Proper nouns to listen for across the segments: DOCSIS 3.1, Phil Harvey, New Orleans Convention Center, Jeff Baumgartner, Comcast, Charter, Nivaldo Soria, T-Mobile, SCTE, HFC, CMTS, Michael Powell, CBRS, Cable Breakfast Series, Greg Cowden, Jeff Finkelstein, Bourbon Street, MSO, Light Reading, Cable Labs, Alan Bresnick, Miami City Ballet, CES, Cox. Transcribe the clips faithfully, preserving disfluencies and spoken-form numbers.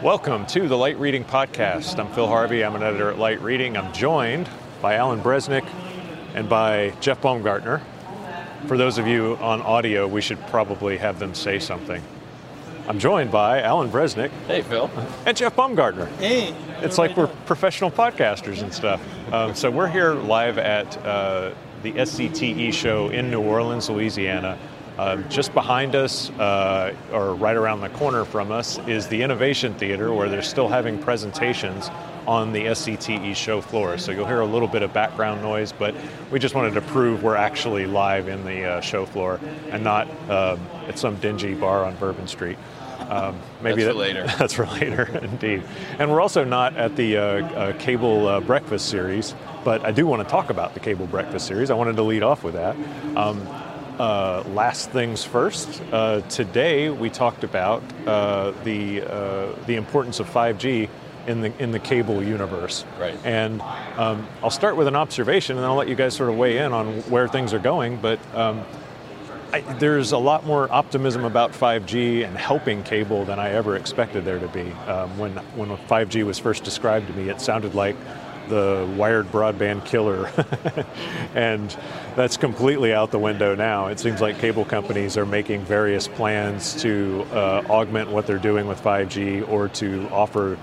Welcome to the Light Reading Podcast. I'm Phil Harvey. I'm an editor at Light Reading. I'm joined by Alan Bresnick and by Jeff Baumgartner. For those of you on audio, we should probably have them say something. I'm joined by Alan Bresnick. Hey, Phil. And Jeff Baumgartner. Hey. It's like we're professional podcasters and stuff. Um, so we're here live at uh, the S C T E show in New Orleans, Louisiana. Um, just behind us, uh, or right around the corner from us, is the Innovation Theater, where they're still having presentations on the S C T E show floor. So you'll hear a little bit of background noise, but we just wanted to prove we're actually live in the uh, show floor and not um, at some dingy bar on Bourbon Street. Um, maybe that's that, for later. That's for later, indeed. And we're also not at the uh, uh, Cable uh, Breakfast Series, but I do want to talk about the Cable Breakfast Series. I wanted to lead off with that. Um, Uh, last things first, uh, today we talked about uh, the uh, the importance of five G in the in the cable universe. Right. And um, I'll start with an observation, and then I'll let you guys sort of weigh in on where things are going. But um, I, there's a lot more optimism about five G and helping cable than I ever expected there to be. Um, when when five G was first described to me, it sounded like the wired broadband killer, and that's completely out the window now. It seems like cable companies are making various plans to uh, augment what they're doing with five G or to offer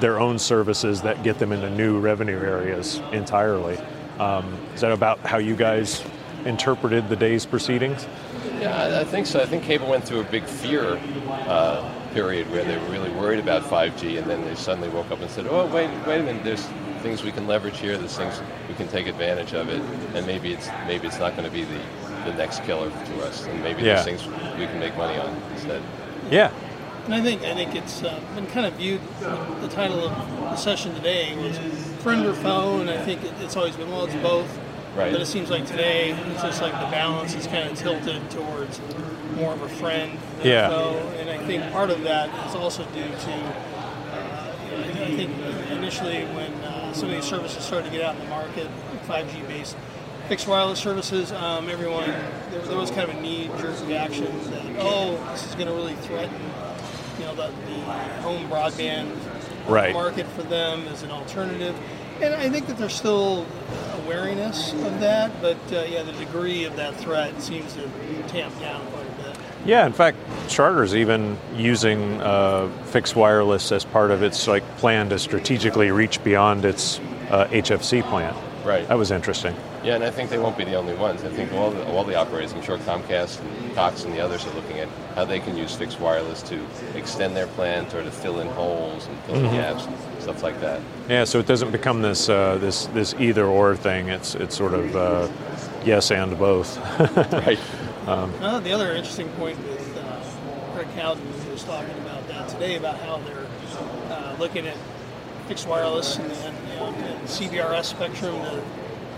their own services that get them into new revenue areas entirely. Um, is that about how you guys interpreted the day's proceedings? Yeah, I think so. I think cable went through a big fear uh, period where they were really worried about five G, and then they suddenly woke up and said, oh, wait, wait a minute, there's things we can leverage here, there's things we can take advantage of it, and maybe it's maybe it's not going to be the, the next killer to us, and maybe yeah. there's things we can make money on instead. Yeah. And I think I think it's uh, been kind of viewed, like, the title of the session today was friend or foe, and I think it, it's always been, well, it's both. Right. But it seems like today, it's just like the balance is kind of tilted towards more of a friend than yeah. a foe, and I think part of that is also due to, uh, you know, I think initially when uh, some of these services started to get out in the market, five G-based fixed wireless services, um, everyone, there, there was kind of a knee-jerk reaction that, oh, this is going to really threaten, you know, the, the home broadband right. market for them as an alternative. And I think that there's still awareness of that, but, uh, yeah, the degree of that threat seems to tamp down quite a bit. Yeah, in fact, Charter's even using uh, fixed wireless as part of its like plan to strategically reach beyond its uh, H F C plan. Right. That was interesting. Yeah, and I think they won't be the only ones. I think all the, all the operators, I'm sure Comcast and Cox and the others are looking at how they can use fixed wireless to extend their plans or to fill in holes and fill in mm-hmm. gaps and stuff like that. Yeah, so it doesn't become this uh, this this either or thing. It's it's sort of uh, yes and both. Right. Um, uh, the other interesting point with uh, Greg Cowden was talking about that today, about how they're uh, looking at fixed wireless and, and, and C B R S spectrum to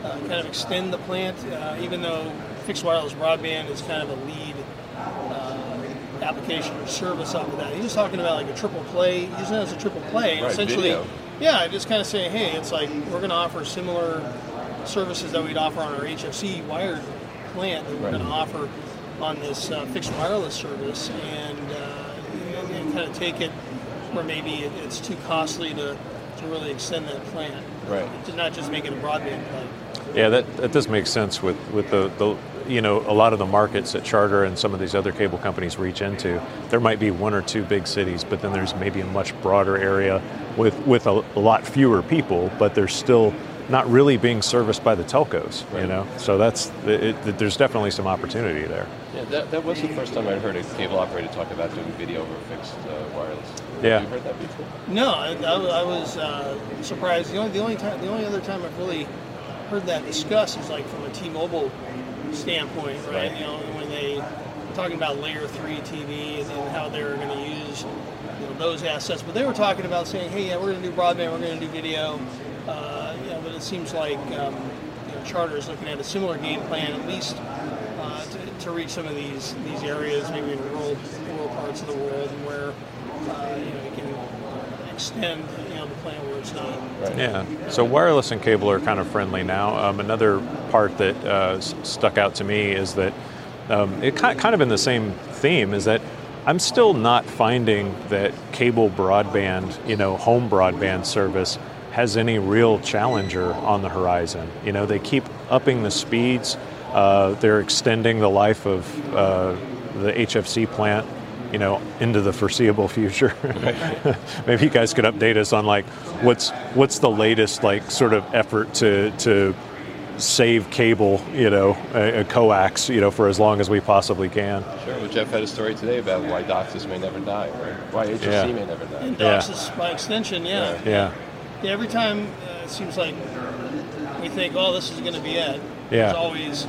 uh, kind of extend the plant, uh, even though fixed wireless broadband is kind of a lead uh, application or service off of that. He was talking about like a triple play, using it as a triple play, right, essentially, video. Yeah, just kind of saying, hey, it's like we're going to offer similar services that we'd offer on our H F C wired plant that we're going to offer on this uh, fixed wireless service, and, uh, and, and kind of take it where maybe it, it's too costly to, to really extend that plant. Right. To not just make it a broadband plant. Yeah, that, that does make sense with, with the, the, you know, a lot of the markets that Charter and some of these other cable companies reach into. There might be one or two big cities, but then there's maybe a much broader area with, with a, a lot fewer people, but there's still not really being serviced by the telcos, right. you know? So that's, it, it, there's definitely some opportunity there. Yeah, that, that was the first time I heard a cable operator talk about doing video over fixed uh, wireless. Yeah. Have you heard that before? No, I, I, I was uh, surprised. The only, the only time, the only other time I've really heard that discussed is like from a T-Mobile standpoint, right? right? You know, when they were talking about layer three T V and then how they were going to use, you know, those assets. But they were talking about saying, hey, yeah, we're going to do broadband, we're going to do video. Uh, yeah, but it seems like um, you know, Charter is looking at a similar game plan, at least uh, to, to reach some of these these areas, maybe in rural, rural parts of the world, where uh, you know, you can extend, you know, the plan where it's not. Right. Yeah. So wireless and cable are kind of friendly now. Um, another part that uh, stuck out to me is that um, it kind of in the same theme is that I'm still not finding that cable broadband, you know, home broadband service has any real challenger on the horizon. You know, they keep upping the speeds. Uh, they're extending the life of uh, the H F C plant, you know, into the foreseeable future. Maybe you guys could update us on like what's what's the latest like sort of effort to to save cable, you know, a, a coax, you know, for as long as we possibly can. Sure. Well, Jeff had a story today about why DOCSIS may never die, right? Why H F C yeah. may never die. And DOCSIS yeah. by extension, yeah. Yeah. yeah. Yeah, every time uh, it seems like we think, oh, this is going to be it. Yeah. There's always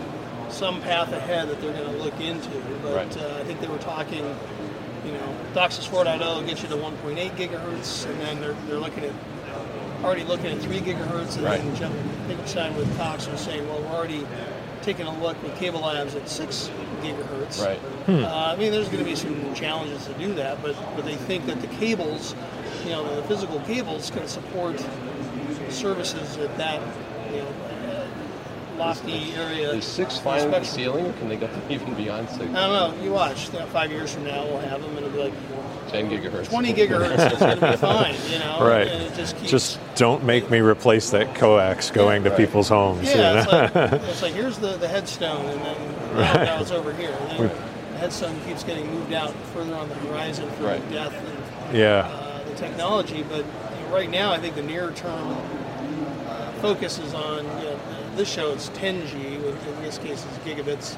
some path ahead that they're going to look into. But right. uh, I think they were talking, you know, DOCSIS four point oh gets you to one point eight gigahertz, and then they're they're looking at already looking at three gigahertz, and right. then Jeff Finkelstein with Cox was saying, well, we're already taking a look with Cable Labs at six gigahertz. Right. Hmm. Uh, I mean, there's going to be some challenges to do that, but but they think that the cables, you know, the physical cables can support services at that, you know, lofty area. Is six fine with the ceiling, or can they go even beyond six? I don't know. You watch. You know, five years from now, we'll have them, and it'll be like ten gigahertz. twenty gigahertz is going to be fine, you know? Right. And it just, keeps, just don't make me replace that coax going yeah, right. to people's homes. Yeah, you know? it's, like, it's like, here's the, the headstone, and then right. now it's over here. And then the headstone keeps getting moved out further on the horizon for right. death and yeah. uh, the technology. But you know, right now, I think the near-term uh, focus is on, you know, this show it's ten G, which in this case is gigabits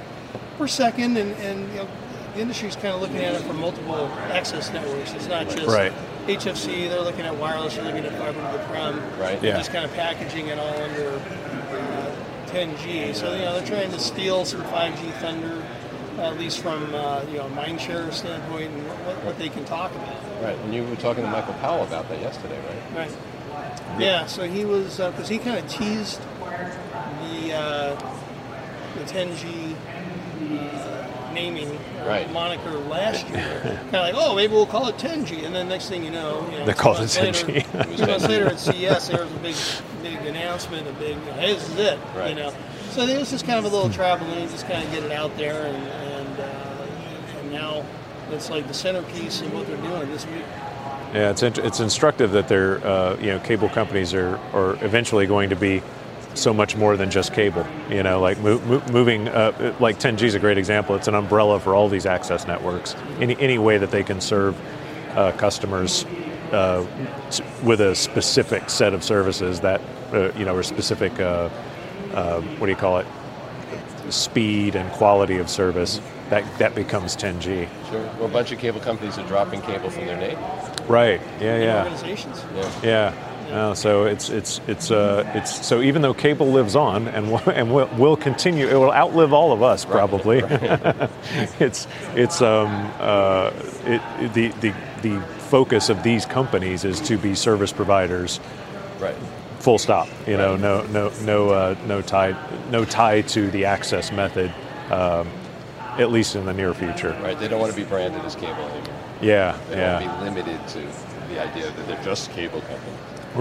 per second, and, and you know, the industry's kind of looking at it from multiple access networks. It's not just right. H F C, they're looking at wireless, they're looking at fiber to the prem, right. they're yeah. just kind of packaging it all under uh, ten G. So, you know, they're trying to steal some five G thunder, at least from, uh, you know, mindshare standpoint and what, what they can talk about. Right, and you were talking to Michael Powell about that yesterday, right? Right. Yeah, yeah so he was, because uh, he kind of teased Uh, the ten G uh, naming uh, right. moniker last year. Kind of like, oh, maybe we'll call it ten G. And then next thing you know, you know they called it ten G. Later, two months later at C E S, there was a big big announcement, a big, hey, this is it. Right. You know? So it was just kind of a little travel and just kind of get it out there. And, and, uh, and now it's like the centerpiece of what they're doing this week. Yeah, it's int- it's instructive that they're, uh, you know, cable companies are, are eventually going to be so much more than just cable, you know, like mo- mo- moving up, like ten G is a great example. It's an umbrella for all these access networks, any any way that they can serve uh, customers uh, with a specific set of services that, uh, you know, or specific, uh, uh, what do you call it, speed and quality of service, that that becomes ten G. Sure. Well, a bunch of cable companies are dropping cable from their name. Right, yeah, yeah. And organizations. Yeah. Yeah. Uh, so it's it's it's uh it's so even though cable lives on and will, and will, will continue, it will outlive all of us probably. Right, right. it's it's um uh it, it the the the focus of these companies is to be service providers, right? Full stop. You know, no no no uh, no tie no tie to the access method, um, at least in the near future. Right. They don't want to be branded as cable anymore. Yeah. They yeah. don't want to be limited to the idea that they're just cable companies.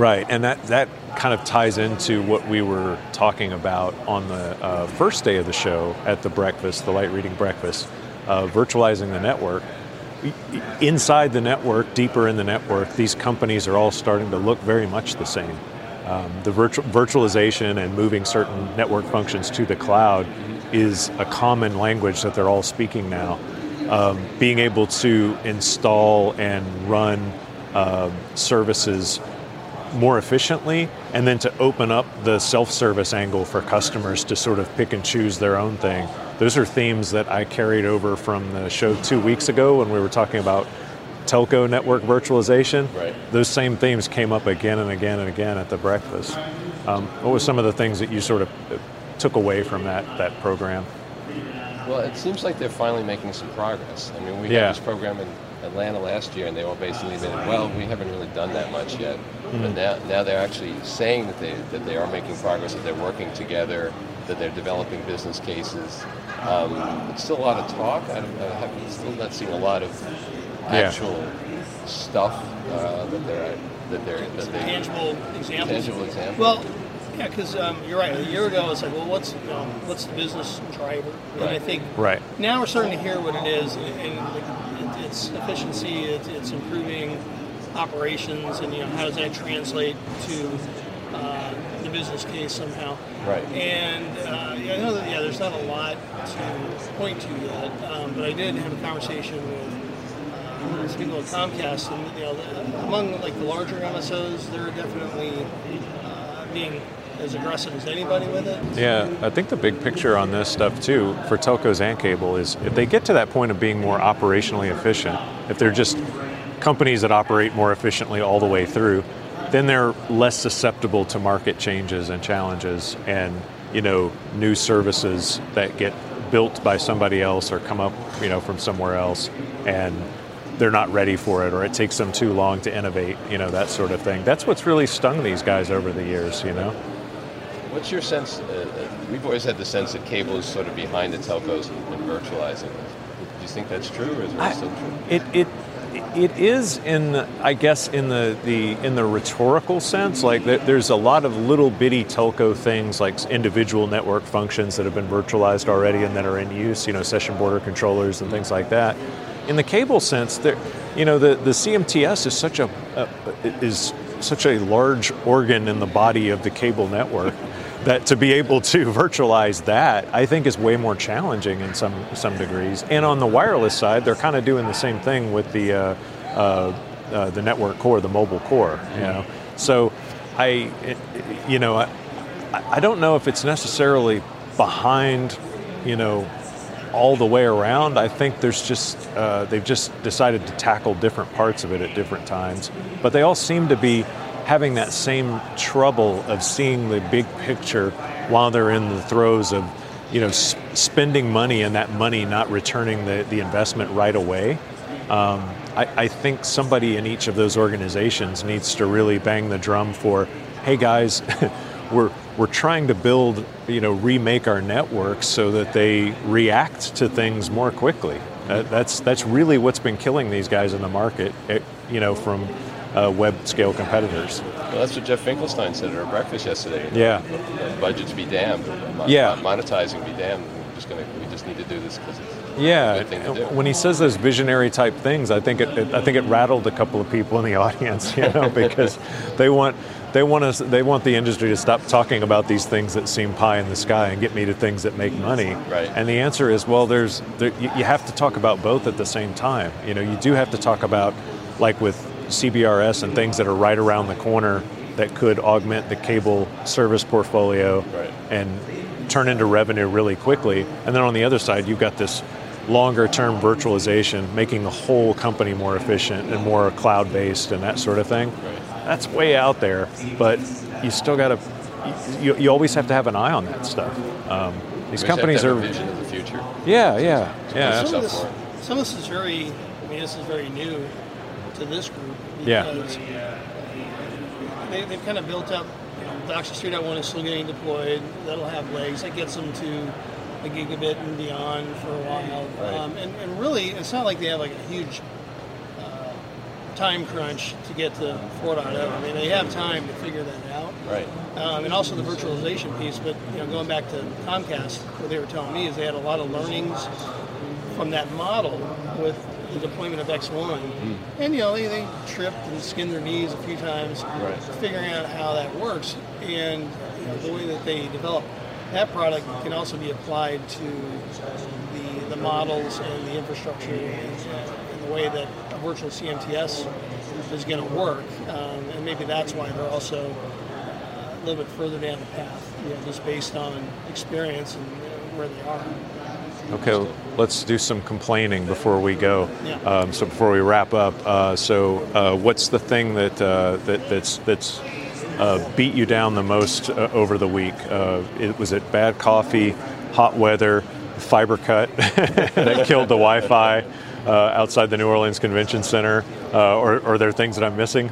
Right, and that, that kind of ties into what we were talking about on the uh, first day of the show at the breakfast, the Light Reading breakfast, uh, virtualizing the network. Inside the network, deeper in the network, these companies are all starting to look very much the same. Um, the virtu- virtualization and moving certain network functions to the cloud is a common language that they're all speaking now. Um, being able to install and run uh, services more efficiently, and then to open up the self-service angle for customers to sort of pick and choose their own thing. Those are themes that I carried over from the show two weeks ago when we were talking about telco network virtualization. Right. Those same themes came up again and again and again at the breakfast. Um, what were some of the things that you sort of took away from that, that program? Well, it seems like they're finally making some progress. I mean, we yeah. had this program in Atlanta last year, and they all basically admitted, well, we haven't really done that much yet. Mm-hmm. But now, now they're actually saying that they that they are making progress, that they're working together, that they're developing business cases. Um, it's still a lot of talk. I don't, I haven't, still not seeing a lot of actual yeah. stuff uh, that they're that they're that they tangible examples. Tangible examples. Well, yeah, because um, you're right. A year ago, it's like, well, what's um, what's the business driver? And right. I think right. now we're starting to hear what it is, and it's efficiency. It's, it's improving operations, and you know, how does that translate to uh, the business case somehow? Right. And uh, yeah, I know that yeah, there's not a lot to point to yet, um, but I did have a conversation with. Speaking of Comcast, and you know, among like the larger M S Os, they're definitely uh, being as aggressive as anybody with it. Yeah, I think the big picture on this stuff too, for telcos and cable, is if they get to that point of being more operationally efficient, if they're just companies that operate more efficiently all the way through, then they're less susceptible to market changes and challenges, and you know, new services that get built by somebody else or come up, you know, from somewhere else, and they're not ready for it, or it takes them too long to innovate, you know, that sort of thing. That's what's really stung these guys over the years, you know. What's your sense, uh, we've always had the sense that cable is sort of behind the telcos in virtualizing. Do you think that's true, or is that still true? It, it, it is in, I guess, in the, the, in the rhetorical sense, like there's a lot of little bitty telco things, like individual network functions that have been virtualized already and that are in use, you know, session border controllers and things like that. In the cable sense, there, you know, the, the C M T S is such a uh, is such a large organ in the body of the cable network that to be able to virtualize that, I think, is way more challenging in some some degrees. And on the wireless side, they're kind of doing the same thing with the uh, uh, uh, the network core, the mobile core. You know, so I, you know, I, I don't know if it's necessarily behind, you know, all the way around. I think there's just uh, they've just decided to tackle different parts of it at different times, but they all seem to be having that same trouble of seeing the big picture while they're in the throes of, you know, sp- spending money and that money not returning the, the investment right away. Um, I, I think somebody in each of those organizations needs to really bang the drum for, hey guys, we're we're trying to build, you know, remake our networks so that they react to things more quickly. Uh, that's that's really what's been killing these guys in the market, it, you know, from uh, web-scale competitors. Well, that's what Jeff Finkelstein said at our breakfast yesterday. Yeah. Uh, budgets be damned. Mon- yeah. Monetizing be damned. We're just gonna, we just need to do this because it's yeah. a good thing to do. When he says those visionary type things, I think it, it I think it rattled a couple of people in the audience, you know, because they want... They want us. They want the industry to stop talking about these things that seem pie in the sky and get me to things that make money. Right. And the answer is, well, there's there, you, you have to talk about both at the same time. You know, you do have to talk about, like with C B R S and things that are right around the corner that could augment the cable service portfolio right. and turn into revenue really quickly. And then on the other side, you've got this longer-term virtualization, making the whole company more efficient and more cloud-based and that sort of thing. Right. That's way out there, but you still got to, you, you always have to have an eye on that stuff. Um, these companies have to have are. A vision of the future. Yeah, yeah, so, so yeah. Some of, this, some of this is very, I mean, this is very new to this group. Because yeah. They, they've kind of built up, you know, DOCSIS three point one is still getting deployed, that'll have legs, that gets them to a gigabit and beyond for a while. Right. Um, and, and really, it's not like they have like a huge time crunch to get to four point oh. I mean, they have time to figure that out. Right. Um, and also the virtualization piece, but you know, going back to Comcast, what they were telling me is they had a lot of learnings from that model with the deployment of X one. Mm. And you know, they, they tripped and skinned their knees a few times right. figuring out how that works. And you know, the way that they develop that product can also be applied to the, the models and the infrastructure and, and the way that virtual C M T S is going to work, um, and maybe that's why they're also uh, a little bit further down the path, you know, just based on experience and you know, where they are. Okay, so, let's do some complaining before we go. Yeah. Um, so before we wrap up, uh, so uh, what's the thing that uh, that that's that's uh, beat you down the most uh, over the week? Uh, it was it bad coffee, hot weather, fiber cut that killed the Wi-Fi. Uh, outside the New Orleans Convention Center, uh, or, or are there things that I'm missing?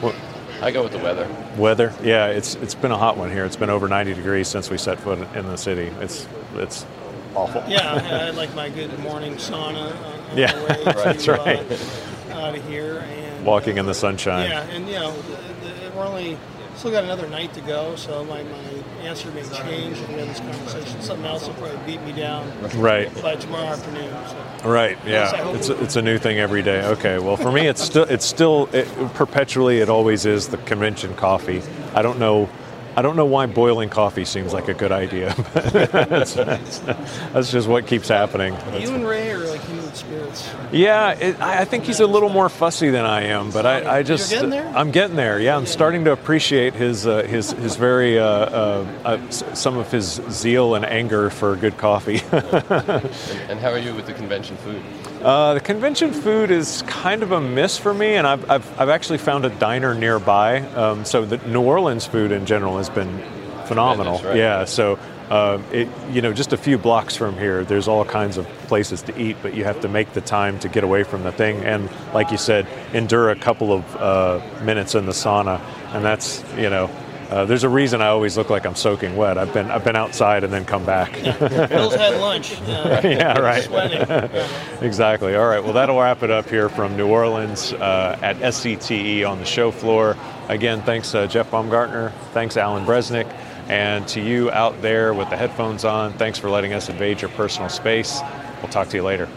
Well, I go with the weather. Weather, yeah, it's it's been a hot one here. It's been over ninety degrees since we set foot in the city. It's it's awful. Yeah, I had like my good morning sauna on, on yeah, the way. That's to, right. Uh, out of here. And walking uh, in the sunshine. Yeah, and you know, the, the, we're only still got another night to go, so my, my answer may change if we have this conversation. Something else will probably beat me down right by tomorrow afternoon. So. Right, yeah, it's a, it's a new thing every day. Okay, well, for me, it's still, it's still it, perpetually, it always is the convention coffee. I don't know. I don't know why boiling coffee seems like a good idea. that's, that's, that's just what keeps happening. You and Ray are like human spirits. Yeah, it, I think he's a little more fussy than I am, but I, I just You're getting there? I'm getting there. Yeah, I'm starting to appreciate his uh, his his very uh, uh, uh, some of his zeal and anger for good coffee. and, and how are you with the convention food? Uh, the convention food is kind of a miss for me, and I've I've, I've actually found a diner nearby. Um, so the New Orleans food in general has been phenomenal. Right. Yeah, so uh, it you know just a few blocks from here, there's all kinds of places to eat, but you have to make the time to get away from the thing, and like you said, endure a couple of uh, minutes in the sauna, and that's you know. Uh, there's a reason I always look like I'm soaking wet. I've been I've been outside and then come back. Bill's had lunch. Uh, yeah, right. Sweating. Yeah. Exactly. All right. Well, that'll wrap it up here from New Orleans uh, at S C T E on the show floor. Again, thanks uh, Jeff Baumgartner. Thanks Alan Bresnick. And to you out there with the headphones on, thanks for letting us invade your personal space. We'll talk to you later.